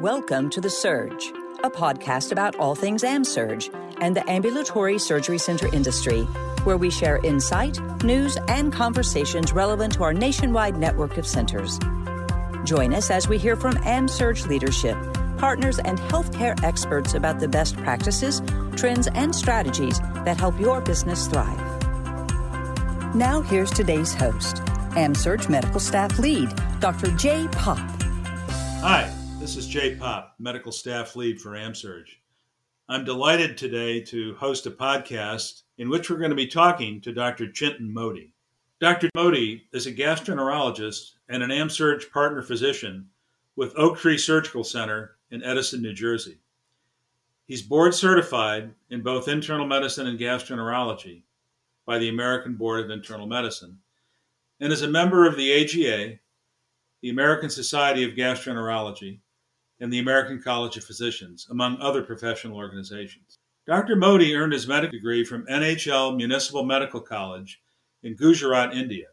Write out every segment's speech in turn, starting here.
Welcome to The Surge, a podcast about all things AMSURG and the ambulatory surgery center industry, where we share insight, news, and conversations relevant to our nationwide network of centers. Join us as we hear from AMSURG leadership, partners, and healthcare experts about the best practices, trends, and strategies that help your business thrive. Now here's today's host, AMSURG Medical Staff Lead, Dr. Jay Popp. Hi, this is Jay Popp, Medical Staff Lead for AMSURG. I'm delighted today to host a podcast in which we're going to be talking to Dr. Chintan Modi. Dr. Modi is a gastroenterologist and an AMSURG partner physician with Oak Tree Surgical Center in Edison, New Jersey. He's board certified in both internal medicine and gastroenterology by the American Board of Internal Medicine, and is a member of the AGA, the American Society of Gastroenterology, and the American College of Physicians, among other professional organizations. Dr. Modi earned his medical degree from NHL Municipal Medical College in Gujarat, India.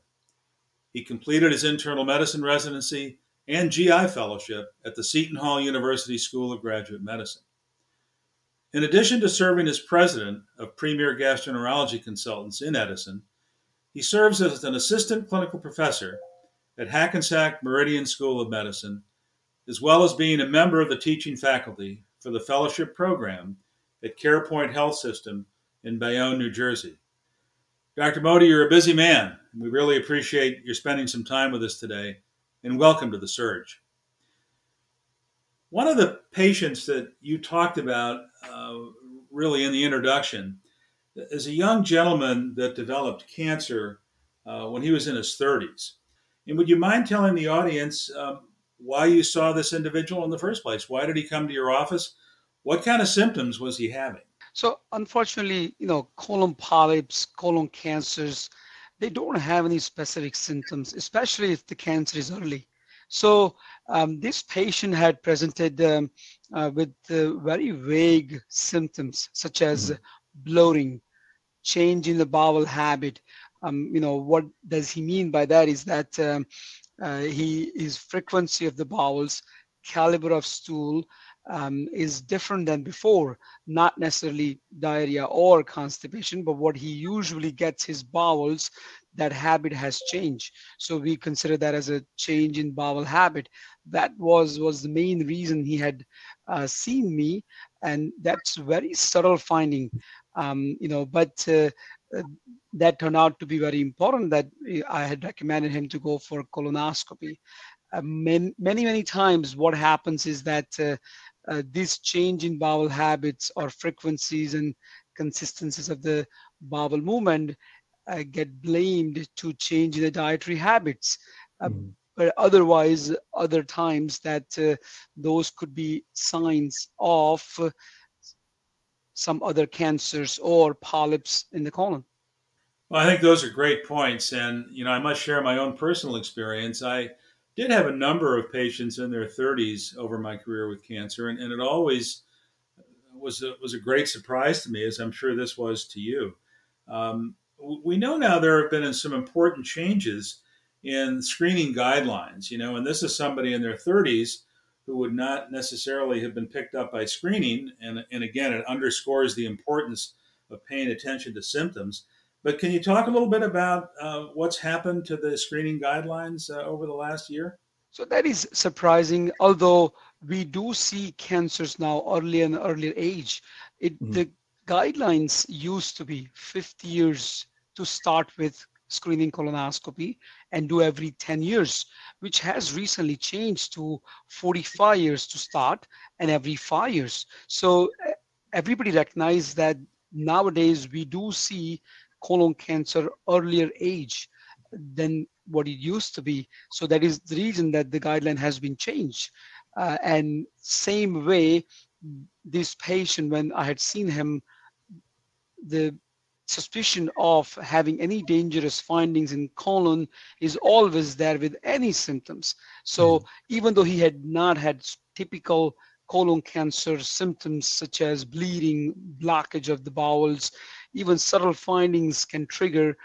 He completed his internal medicine residency and GI fellowship at the Seton Hall University School of Graduate Medicine. In addition to serving as president of Premier Gastroenterology Consultants in Edison, he serves as an assistant clinical professor at Hackensack Meridian School of Medicine, as well as being a member of the teaching faculty for the fellowship program at CarePoint Health System in Bayonne, New Jersey. Dr. Modi, you're a busy man, and we really appreciate your spending some time with us today. And welcome to The Surge. One of the patients that you talked about really in the introduction is a young gentleman that developed cancer when he was in his 30s. And would you mind telling the audience why you saw this individual in the first place? Why did he come to your office? What kind of symptoms was he having? So unfortunately, colon polyps, colon cancers, they don't have any specific symptoms, especially if the cancer is early. So this patient had presented with very vague symptoms, such as bloating, change in the bowel habit. What does he mean by that is that his frequency of the bowels, caliber of stool, is different than before, not necessarily diarrhea or constipation, but what he usually gets his bowels, that habit has changed. So we consider that as a change in bowel habit. That was the main reason he had seen me, and that's very subtle finding, but that turned out to be very important that I had recommended him to go for colonoscopy. Many times what happens is that this change in bowel habits or frequencies and consistencies of the bowel movement get blamed to change in the dietary habits. But otherwise, other times that those could be signs of some other cancers or polyps in the colon. Well, I think those are great points. And, I must share my own personal experience. I did have a number of patients in their 30s over my career with cancer, and it always was a great surprise to me, as I'm sure this was to you. We know now there have been some important changes in screening guidelines, and this is somebody in their 30s who would not necessarily have been picked up by screening, and again, it underscores the importance of paying attention to symptoms. But can you talk a little bit about what's happened to the screening guidelines over the last year? So that is surprising. Although we do see cancers now early and earlier age, the guidelines used to be 50 years to start with screening colonoscopy and do every 10 years, which has recently changed to 45 years to start and every 5 years. So everybody recognizes that nowadays we do see colon cancer earlier age than what it used to be. So that is the reason that the guideline has been changed. And same way, this patient, when I had seen him, the suspicion of having any dangerous findings in colon is always there with any symptoms. So even though he had not had typical colon cancer symptoms such as bleeding, blockage of the bowels, even subtle findings can trigger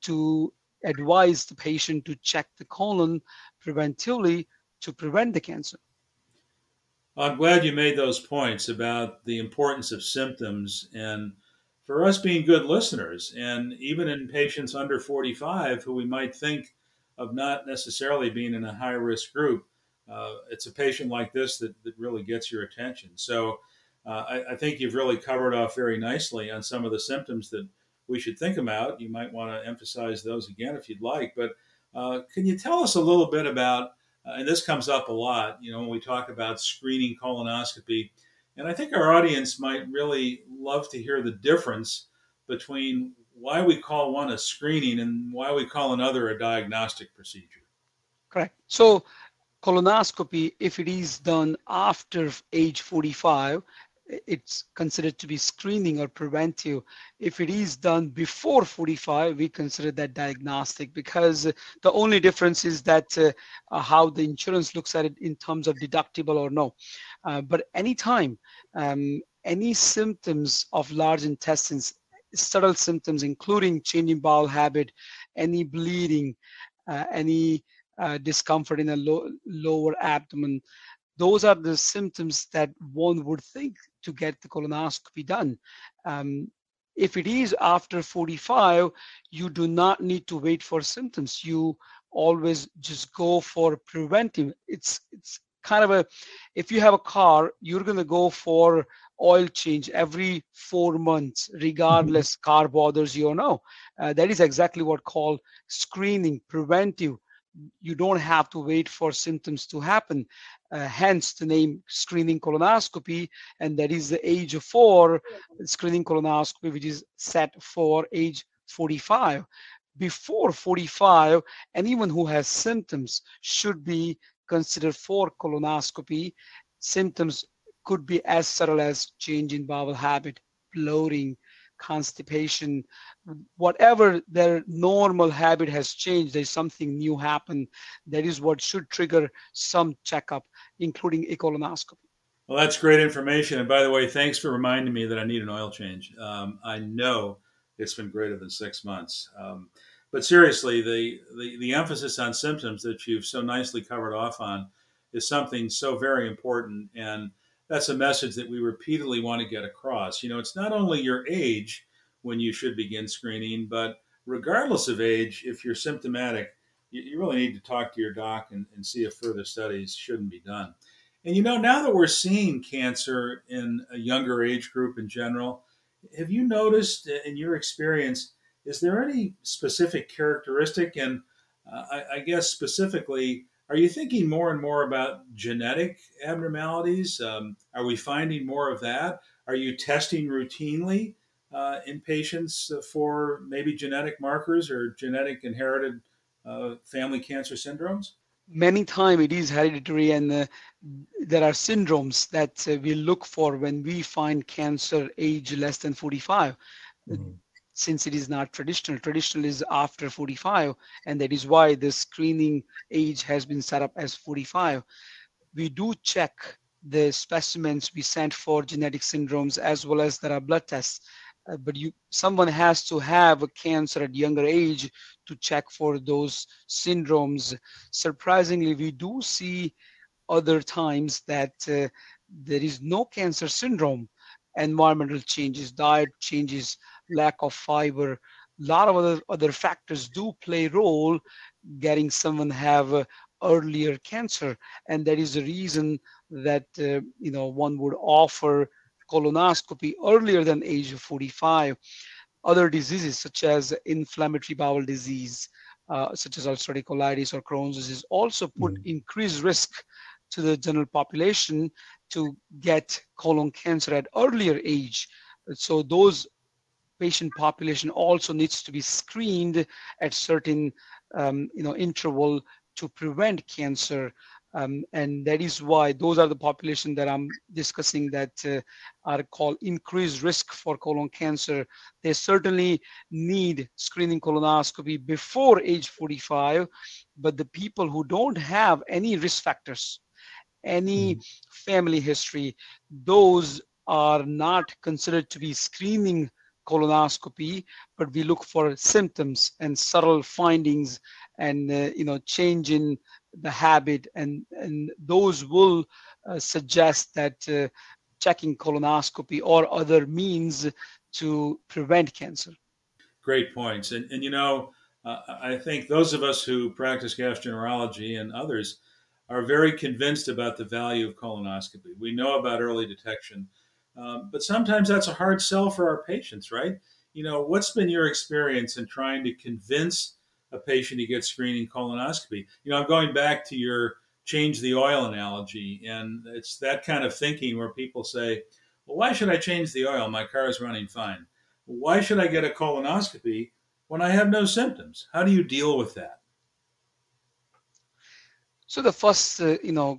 to advise the patient to check the colon preventively to prevent the cancer. I'm glad you made those points about the importance of symptoms and for us being good listeners, and even in patients under 45 who we might think of not necessarily being in a high-risk group, it's a patient like this that really gets your attention. So I think you've really covered off very nicely on some of the symptoms that we should think about. You might want to emphasize those again if you'd like, but can you tell us a little bit about, and this comes up a lot, you know, when we talk about screening colonoscopy, and I think our audience might really love to hear the difference between why we call one a screening and why we call another a diagnostic procedure. Correct. So colonoscopy, if it is done after age 45, it's considered to be screening or preventive. If it is done before 45, we consider that diagnostic, because the only difference is that how the insurance looks at it in terms of deductible or no. But anytime, any symptoms of large intestines, subtle symptoms, including change in bowel habit, any bleeding, any discomfort in the lower abdomen, those are the symptoms that one would think to get the colonoscopy done. If it is after 45, you do not need to wait for symptoms. You always just go for preventive. It's kind of a, if you have a car, you're going to go for oil change every 4 months, regardless car bothers you or no. That is exactly what called screening, preventive. You don't have to wait for symptoms to happen, hence the name screening colonoscopy, and that is the age of 4, screening colonoscopy, which is set for age 45. Before 45, anyone who has symptoms should be considered for colonoscopy. Symptoms could be as subtle as change in bowel habit, bloating, constipation, whatever their normal habit has changed, there's something new happened. That is what should trigger some checkup, including a colonoscopy. Well, that's great information. And by the way, thanks for reminding me that I need an oil change. I know it's been greater than 6 months. But seriously, the emphasis on symptoms that you've so nicely covered off on is something so very important, and that's a message that we repeatedly want to get across. You know, it's not only your age when you should begin screening, but regardless of age, if you're symptomatic, you really need to talk to your doc and see if further studies shouldn't be done. And, you know, now that we're seeing cancer in a younger age group in general, have you noticed in your experience, is there any specific characteristic? And I guess specifically, are you thinking more and more about genetic abnormalities? Are we finding more of that? Are you testing routinely in patients for maybe genetic markers or genetic inherited family cancer syndromes? Many times it is hereditary, and there are syndromes that we look for when we find cancer age less than 45. Mm-hmm. Since it is not traditional. Traditional is after 45, and that is why the screening age has been set up as 45. We do check the specimens we sent for genetic syndromes, as well as there are blood tests. But someone has to have a cancer at younger age to check for those syndromes. Surprisingly, we do see other times that there is no cancer syndrome. Environmental changes, diet changes, lack of fiber, a lot of other factors do play a role getting someone have earlier cancer. And that is the reason that, you know, one would offer colonoscopy earlier than age of 45. Other diseases such as inflammatory bowel disease, such as ulcerative colitis or Crohn's disease, also put increased risk to the general population to get colon cancer at earlier age. So those patient population also needs to be screened at certain interval to prevent cancer. And that is why those are the population that I'm discussing that are called increased risk for colon cancer. They certainly need screening colonoscopy before age 45, but the people who don't have any risk factors, any family history, those are not considered to be screening colonoscopy, but we look for symptoms and subtle findings and change in the habit, and those will suggest that checking colonoscopy or other means to prevent cancer. Great points. And you know, I think those of us who practice gastroenterology and others are very convinced about the value of colonoscopy. We know about early detection, but sometimes that's a hard sell for our patients, right? You know, what's been your experience in trying to convince a patient to get screening colonoscopy? You know, I'm going back to your change the oil analogy, and it's that kind of thinking where people say, well, why should I change the oil? My car is running fine. Why should I get a colonoscopy when I have no symptoms? How do you deal with that? So the first,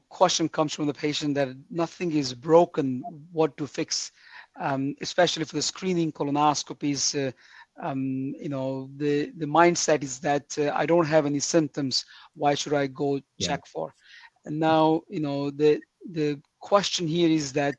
question comes from the patient that nothing is broken, what to fix, especially for the screening colonoscopies. The mindset is that I don't have any symptoms. Why should I go check for? And now, the question here is that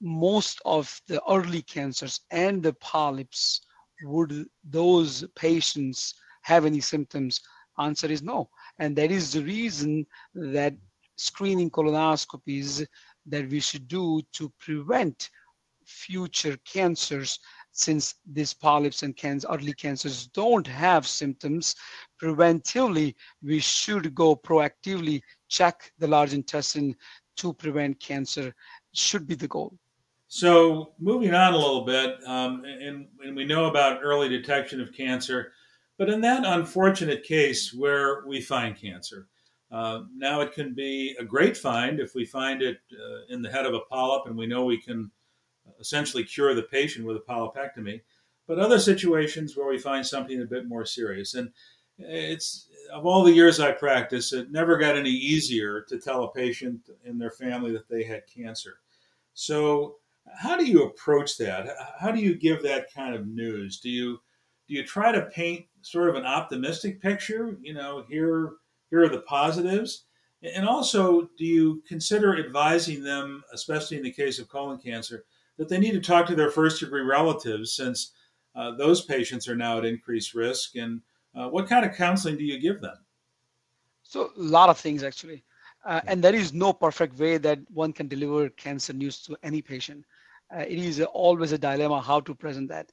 most of the early cancers and the polyps, would those patients have any symptoms? Answer is no. And that is the reason that screening colonoscopies that we should do to prevent future cancers, since these polyps and early cancers don't have symptoms. Preventively, we should go proactively check the large intestine to prevent cancer, should be the goal. So moving on a little bit, and we know about early detection of cancer, but in that unfortunate case where we find cancer, now it can be a great find if we find it in the head of a polyp and we know we can essentially cure the patient with a polypectomy, but other situations where we find something a bit more serious. And it's, of all the years I practice, it never got any easier to tell a patient and their family that they had cancer. So how do you approach that? How do you give that kind of news? Do you try to paint sort of an optimistic picture? You know, here are the positives. And also, do you consider advising them, especially in the case of colon cancer, that they need to talk to their first-degree relatives, since those patients are now at increased risk? And what kind of counseling do you give them? So a lot of things, actually. And there is no perfect way that one can deliver cancer news to any patient. It is always a dilemma how to present that.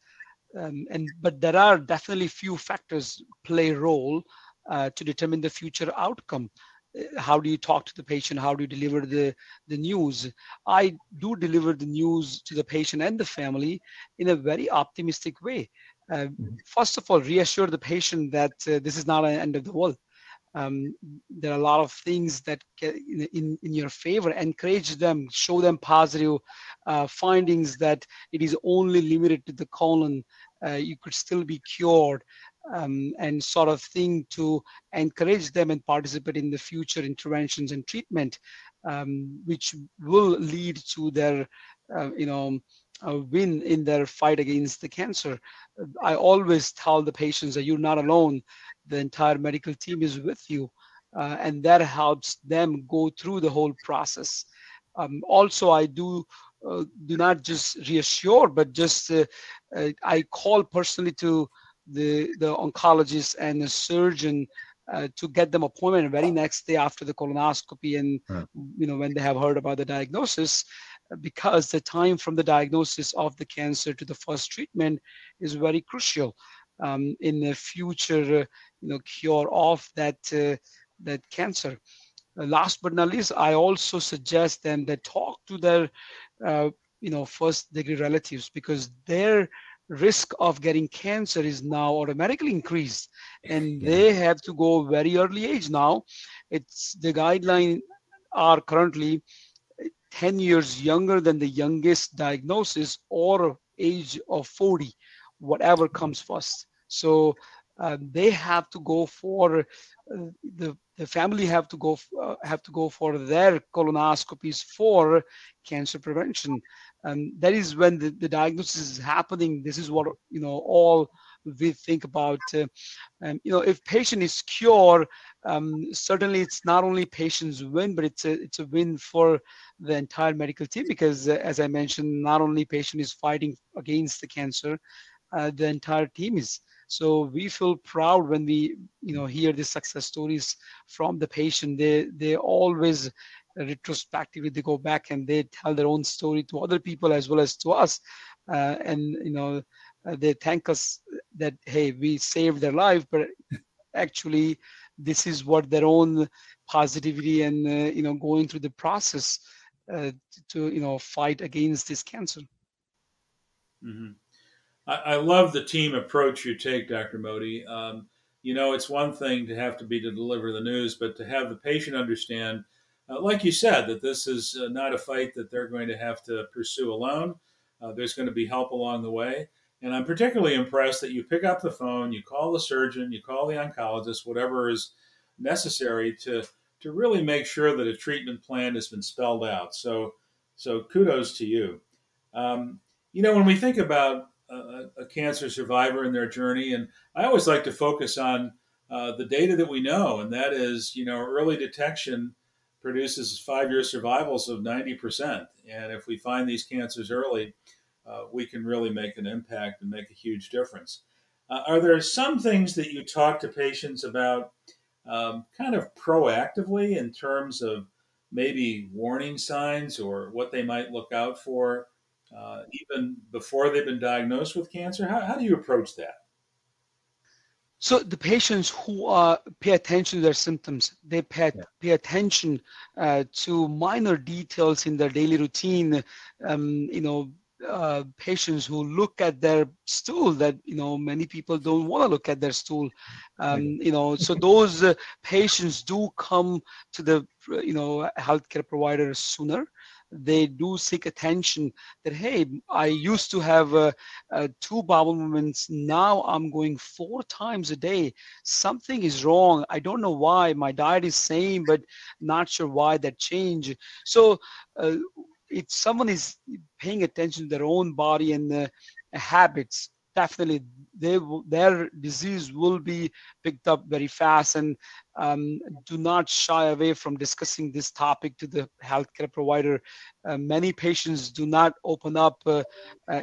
But there are definitely few factors play a role to determine the future outcome. How do you talk to the patient? How do you deliver the news? I do deliver the news to the patient and the family in a very optimistic way. First of all, reassure the patient that this is not an end of the world. There are a lot of things that get in your favor. Encourage them, show them positive findings that it is only limited to the colon. You could still be cured. And sort of thing to encourage them and participate in the future interventions and treatment, which will lead to their, win in their fight against the cancer. I always tell the patients that you're not alone. The entire medical team is with you, and that helps them go through the whole process. Also, I do not just reassure, but just I call personally to the oncologist and the surgeon to get them appointment the very next day after the colonoscopy, and when they have heard about the diagnosis, because the time from the diagnosis of the cancer to the first treatment is very crucial in the future cure of that cancer. Last but not least, I also suggest them that talk to their first degree relatives, because their risk of getting cancer is now automatically increased, and they have to go very early age now. It's the guidelines are currently 10 years younger than the youngest diagnosis, or age of 40, whatever comes first. So they have to go for the family have to go for their colonoscopies for cancer prevention. That is when the diagnosis is happening. This is what all we think about. If patient is cured, certainly it's not only patient's win, but it's a win for the entire medical team, because as I mentioned, not only patient is fighting against the cancer, the entire team is. So we feel proud when we, hear these success stories from the patient. They always retrospectively, they go back and they tell their own story to other people as well as to us. They thank us that, hey, we saved their life, but actually this is what their own positivity and, going through the process to fight against this cancer. Mm-hmm. I love the team approach you take, Dr. Modi. It's one thing to have to deliver the news, but to have the patient understand, like you said, that this is not a fight that they're going to have to pursue alone. There's going to be help along the way. And I'm particularly impressed that you pick up the phone, you call the surgeon, you call the oncologist, whatever is necessary to really make sure that a treatment plan has been spelled out. So kudos to you. When we think about a cancer survivor and their journey, and I always like to focus on the data that we know, and that is, early detection produces 5-year survivals of 90%. And if we find these cancers early, we can really make an impact and make a huge difference. Are there some things that you talk to patients about kind of proactively in terms of maybe warning signs or what they might look out for even before they've been diagnosed with cancer? How do you approach that? So the patients who pay attention to their symptoms, they pay attention to minor details in their daily routine. Patients who look at their stool that, many people don't want to look at their stool. So those patients do come to the, healthcare provider sooner. They do seek attention that, hey, I used to have 2 bowel movements. Now I'm going 4 times a day. Something is wrong. I don't know why. My diet is same, but not sure why that change. So if someone is paying attention to their own body and habits, definitely their disease will be picked up very fast, and do not shy away from discussing this topic to the healthcare provider. Many patients do not open up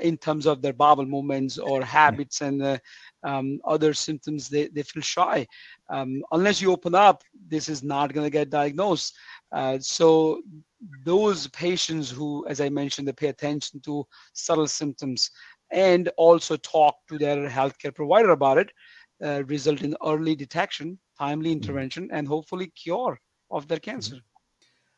in terms of their bowel movements or habits and other symptoms. They feel shy. Unless you open up, this is not going to get diagnosed. So those patients who, as I mentioned, they pay attention to subtle symptoms and also talk to their healthcare provider about it, result in early detection, timely intervention, and hopefully cure of their cancer.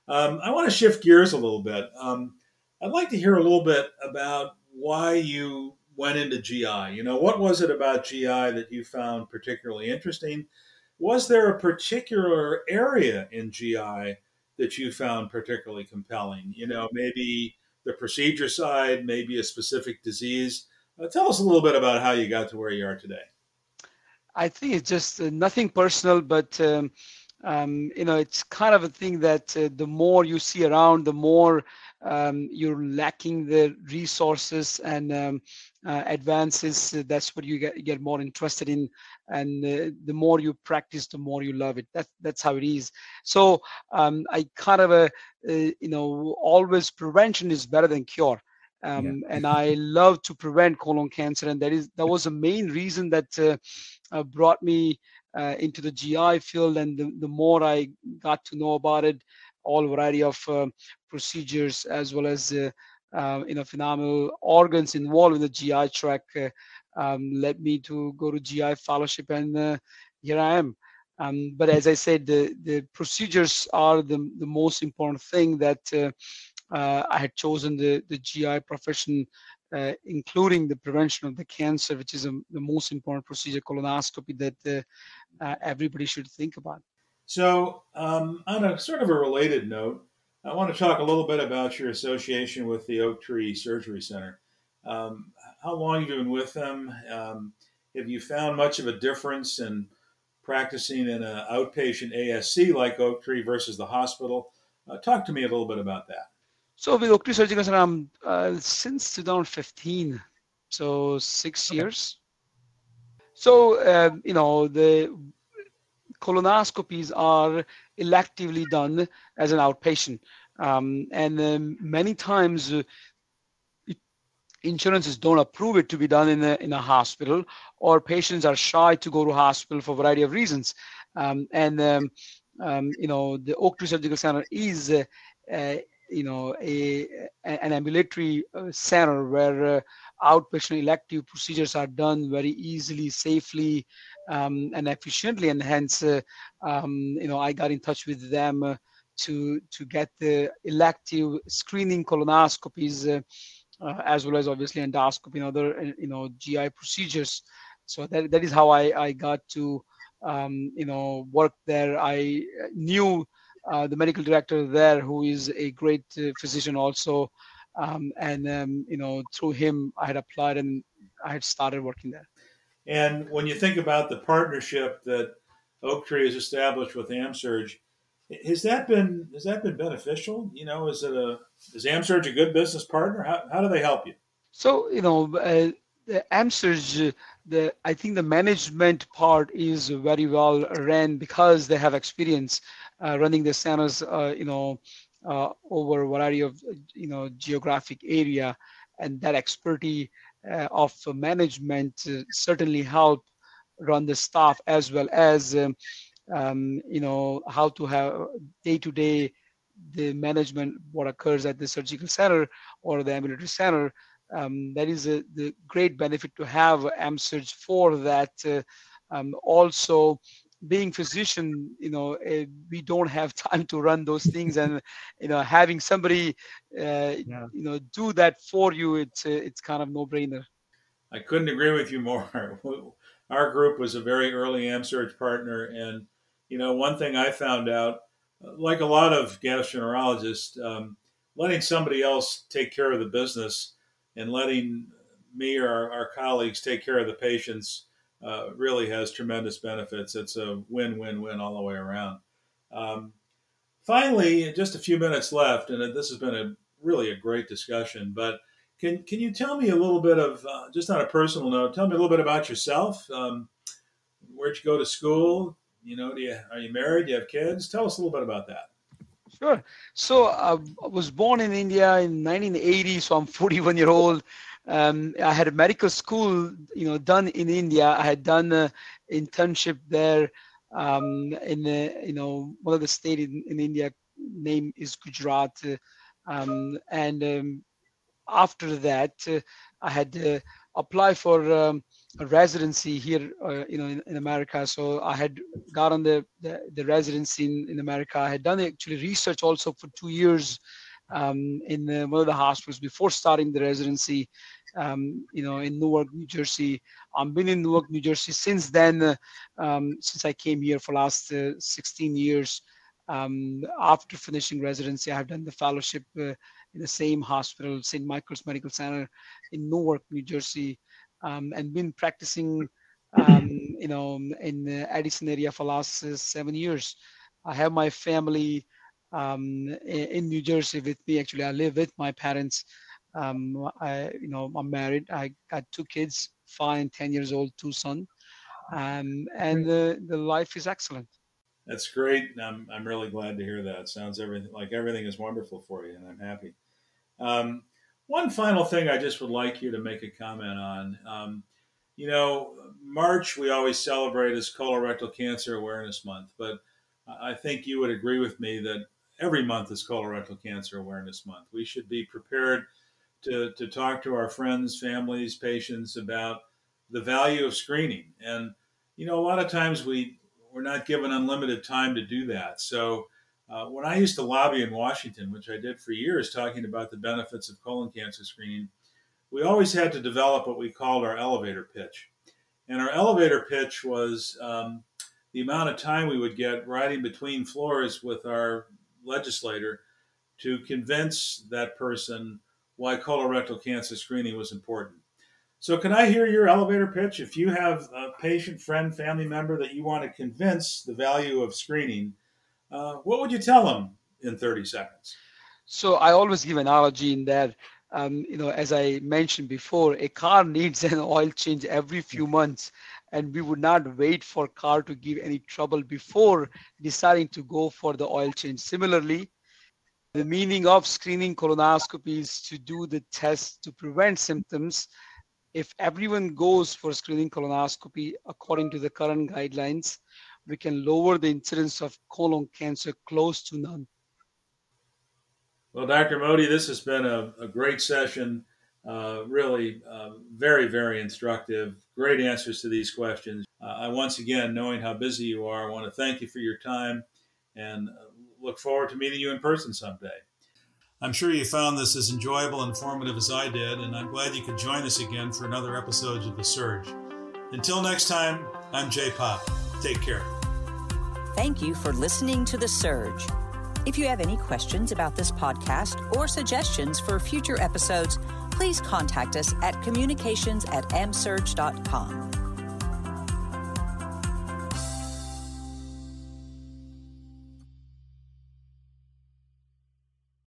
I want to shift gears a little bit. I'd like to hear a little bit about why you went into GI. What was it about GI that you found particularly interesting? Was there a particular area in GI that you found particularly compelling? Maybe the procedure side, maybe a specific disease. Tell us a little bit about how you got to where you are today. I think it's just nothing personal, but it's kind of a thing that the more you see around, the more you're lacking the resources and advances. That's what you get more interested in, and the more you practice, the more you love it. That's how it is. So I kind of always prevention is better than cure. And I love to prevent colon cancer, and that was the main reason that brought me into the GI field. And the more I got to know about it, all variety of procedures as well as phenomenal organs involved in the GI tract led me to go to GI fellowship, and here I am. But as I said, the procedures are the most important thing that I had chosen the GI profession, including the prevention of the cancer, which is the most important procedure, colonoscopy, that everybody should think about. So on a sort of a related note, I want to talk a little bit about your association with the Oak Tree Surgery Center. How long have you been with them? Have you found much of a difference in practicing in an outpatient ASC like Oak Tree versus the hospital? Talk to me a little bit about that. So with Oak Tree Surgical Center, I'm since 2015, so 6 years. So, the colonoscopies are electively done as an outpatient. And many times insurances don't approve it to be done in a hospital, or patients are shy to go to hospital for a variety of reasons. The Oak Tree Surgical Center is an ambulatory center where outpatient elective procedures are done very easily, safely, and efficiently, and hence, I got in touch with them to get the elective screening colonoscopies, as well as obviously endoscopy and other, GI procedures. So that is how I got to, work there. I knew the medical director there, who is a great physician also. Through him, I had applied and I had started working there. And when you think about the partnership that Oak Tree has established with AMSURG, has that been beneficial? Is AMSURG a good business partner? How do they help you? So, the AMSURG, I think the management part is very well run because they have experience running the centers, over a variety of, geographic area, and that expertise of management certainly help run the staff, as well as, how to have day-to-day the management, what occurs at the surgical center or the ambulatory center. That is the great benefit to have AMSURG for that. Also, being physician, we don't have time to run those things, and having somebody, do that for you, it's kind of no-brainer. I couldn't agree with you more. Our group was a very early AMSURG partner, and one thing I found out, like a lot of gastroenterologists, letting somebody else take care of the business and letting me or our colleagues take care of the patients really has tremendous benefits. It's a win-win-win all the way around. Finally, just a few minutes left, and this has been a great discussion, but can you tell me a little bit of, just on a personal note, tell me a little bit about yourself? Where'd you go to school? Are you married? Do you have kids? Tell us a little bit about that. Sure. So I was born in India in 1980, so I'm 41 years old. I had a medical school, done in India. I had done an internship there in one of the state in India, name is Gujarat. After that, I had to apply for a residency here, in America. So I had got on the residency in America. I had done actually research also for 2 years in one of the hospitals before starting the residency, in Newark, New Jersey. I've been in Newark, New Jersey since then, since I came here for last 16 years. After finishing residency, I have done the fellowship in the same hospital, St. Michael's Medical Center in Newark, New Jersey, and been practicing, in the Addison area for last 7 years. I have my family in New Jersey with me. Actually, I live with my parents. I'm married. I got two kids, 5 and 10 years old, two sons, and the life is excellent. That's great. I'm really glad to hear that. Sounds everything is wonderful for you, and I'm happy. One final thing I just would like you to make a comment on. March, we always celebrate as Colorectal Cancer Awareness Month, but I think you would agree with me that every month is Colorectal Cancer Awareness Month. We should be prepared to talk to our friends, families, patients about the value of screening. And, a lot of times we're not given unlimited time to do that. So when I used to lobby in Washington, which I did for years, talking about the benefits of colon cancer screening, we always had to develop what we called our elevator pitch. And our elevator pitch was the amount of time we would get riding between floors with our legislator to convince that person why colorectal cancer screening was important. So can I hear your elevator pitch? If you have a patient, friend, family member that you want to convince the value of screening, what would you tell them in 30 seconds? So I always give an analogy in that, as I mentioned before, a car needs an oil change every few months, and we would not wait for car to give any trouble before deciding to go for the oil change. Similarly, The meaning of screening colonoscopy is to do the test to prevent symptoms. If everyone goes for screening colonoscopy, according to the current guidelines, we can lower the incidence of colon cancer close to none. Well, Dr. Modi, this has been a great session, very, very instructive, great answers to these questions. I once again, knowing how busy you are, I want to thank you for your time and look forward to meeting you in person someday. I'm sure you found this as enjoyable and informative as I did, and I'm glad you could join us again for another episode of The Surge. Until next time, I'm Jay Popp. Take care. Thank you for listening to The Surge. If you have any questions about this podcast or suggestions for future episodes, please contact us at communications@amsurg.com.